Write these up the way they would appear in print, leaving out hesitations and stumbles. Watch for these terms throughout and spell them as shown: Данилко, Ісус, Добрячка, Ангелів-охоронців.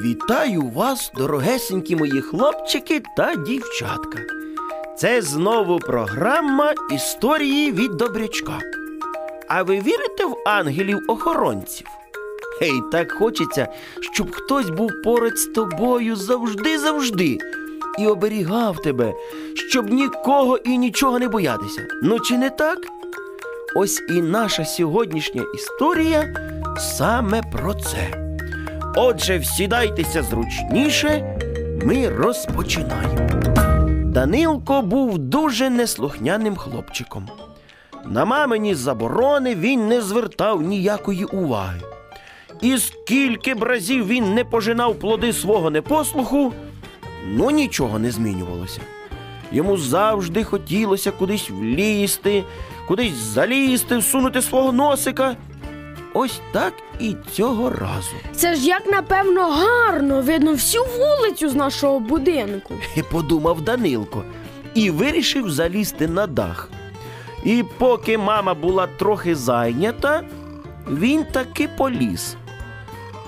Вітаю вас, дорогесенькі мої хлопчики та дівчатка. Це знову програма «Історії від Добрячка». А ви вірите в ангелів-охоронців? Гей, так хочеться, щоб хтось був поруч з тобою завжди-завжди і оберігав тебе, щоб нікого і нічого не боятися. Ну чи не так? Ось і наша сьогоднішня історія саме про це. Отже, всідайтеся зручніше, ми розпочинаємо. Данилко був дуже неслухняним хлопчиком. На мамині заборони він не звертав ніякої уваги. І скільки б разів він не пожинав плоди свого непослуху, нічого не змінювалося. Йому завжди хотілося кудись влізти, кудись залізти, всунути свого носика. Ось так і цього разу. Це ж як, напевно, гарно видно всю вулицю з нашого будинку. Подумав Данилко і вирішив залізти на дах. І поки мама була трохи зайнята, він таки поліз.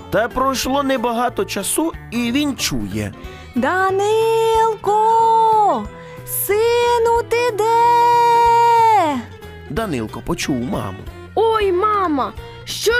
Та пройшло небагато часу, і він чує. Данилко! Сину, ти де? Данилко почув маму. Ой, мама! Що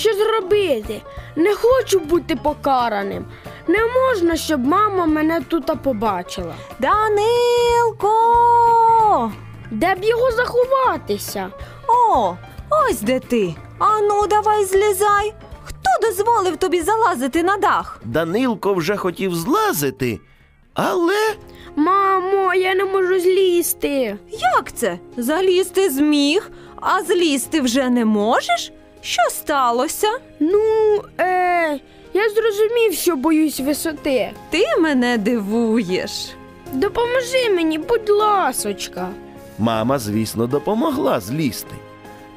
ж робити? Не хочу бути покараним. Не можна, щоб мама мене тут побачила. Данилко! Де б його заховатися? О, ось де ти. Ану, давай злізай. Хто дозволив тобі залазити на дах? Данилко вже хотів злазити, але... Мамо, я не можу злізти. Як це? Залізти зміг, а злізти вже не можеш? Що сталося? Я зрозумів, що боюсь висоти. Ти мене дивуєш. Допоможи мені, будь ласочка. Мама, звісно, допомогла злізти.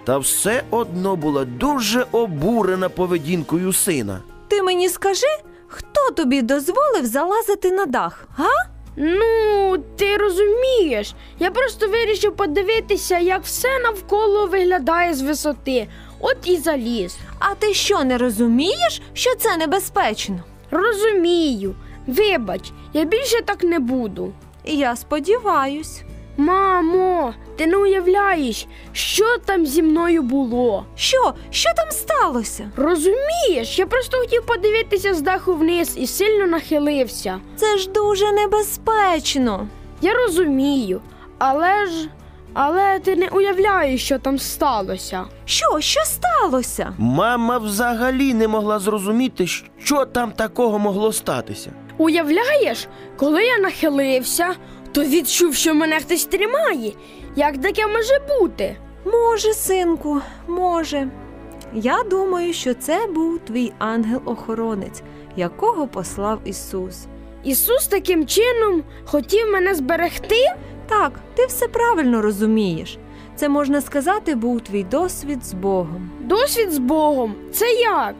Та все одно була дуже обурена поведінкою сина. Ти мені скажи, хто тобі дозволив залазити на дах, га? Ти розумієш. Я просто вирішив подивитися, як все навколо виглядає з висоти. От і заліз. А ти що, не розумієш, що це небезпечно? Розумію. Вибач, я більше так не буду. Я сподіваюсь. Мамо, ти не уявляєш, що там зі мною було. Що там сталося? Розумієш, я просто хотів подивитися з даху вниз і сильно нахилився. Це ж дуже небезпечно. Я розумію, але ти не уявляєш, що там сталося. Що сталося? Мама взагалі не могла зрозуміти, що там такого могло статися. Уявляєш, коли я нахилився, то відчув, що мене хтось тримає. Як таке може бути? Може, синку, може. Я думаю, що це був твій ангел-охоронець, якого послав Ісус. Ісус таким чином хотів мене зберегти? Так, ти все правильно розумієш. Це, можна сказати, був твій досвід з Богом. Досвід з Богом? Це як?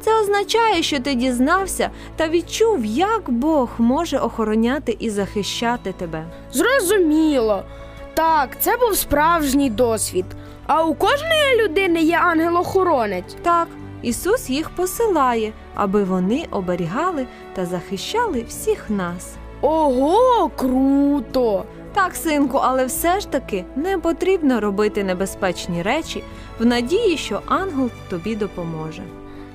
Це означає, що ти дізнався та відчув, як Бог може охороняти і захищати тебе. Зрозуміло. Так, це був справжній досвід. А у кожної людини є ангел-охоронець? Так, Ісус їх посилає, аби вони оберігали та захищали всіх нас. Ого, круто! Так, синку, але все ж таки не потрібно робити небезпечні речі в надії, що ангел тобі допоможе.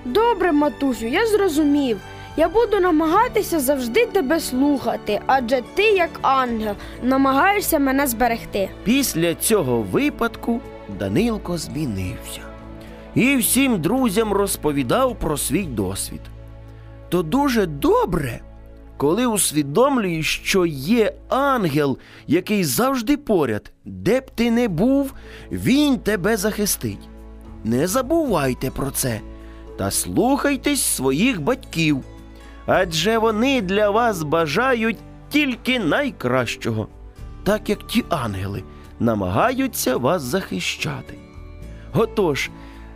Добре, матусю, я зрозумів. Я буду намагатися завжди тебе слухати, адже ти, як ангел, намагаєшся мене зберегти. Після цього випадку Данилко змінився і всім друзям розповідав про свій досвід. То дуже добре, коли усвідомлюєш, що є ангел, який завжди поряд, де б ти не був, він тебе захистить. Не забувайте про це. Та слухайтесь своїх батьків, адже вони для вас бажають тільки найкращого, так як ті ангели намагаються вас захищати. Отож,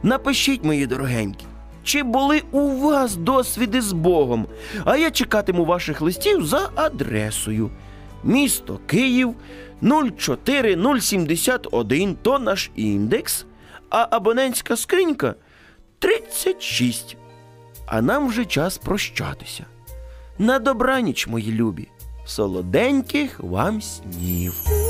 напишіть, мої дорогенькі, чи були у вас досвіди з Богом, а я чекатиму ваших листів за адресою. Місто Київ, 04071, то наш індекс, а абонентська скринька – 36. а нам вже час прощатися. На добраніч, мої любі, солоденьких вам снів.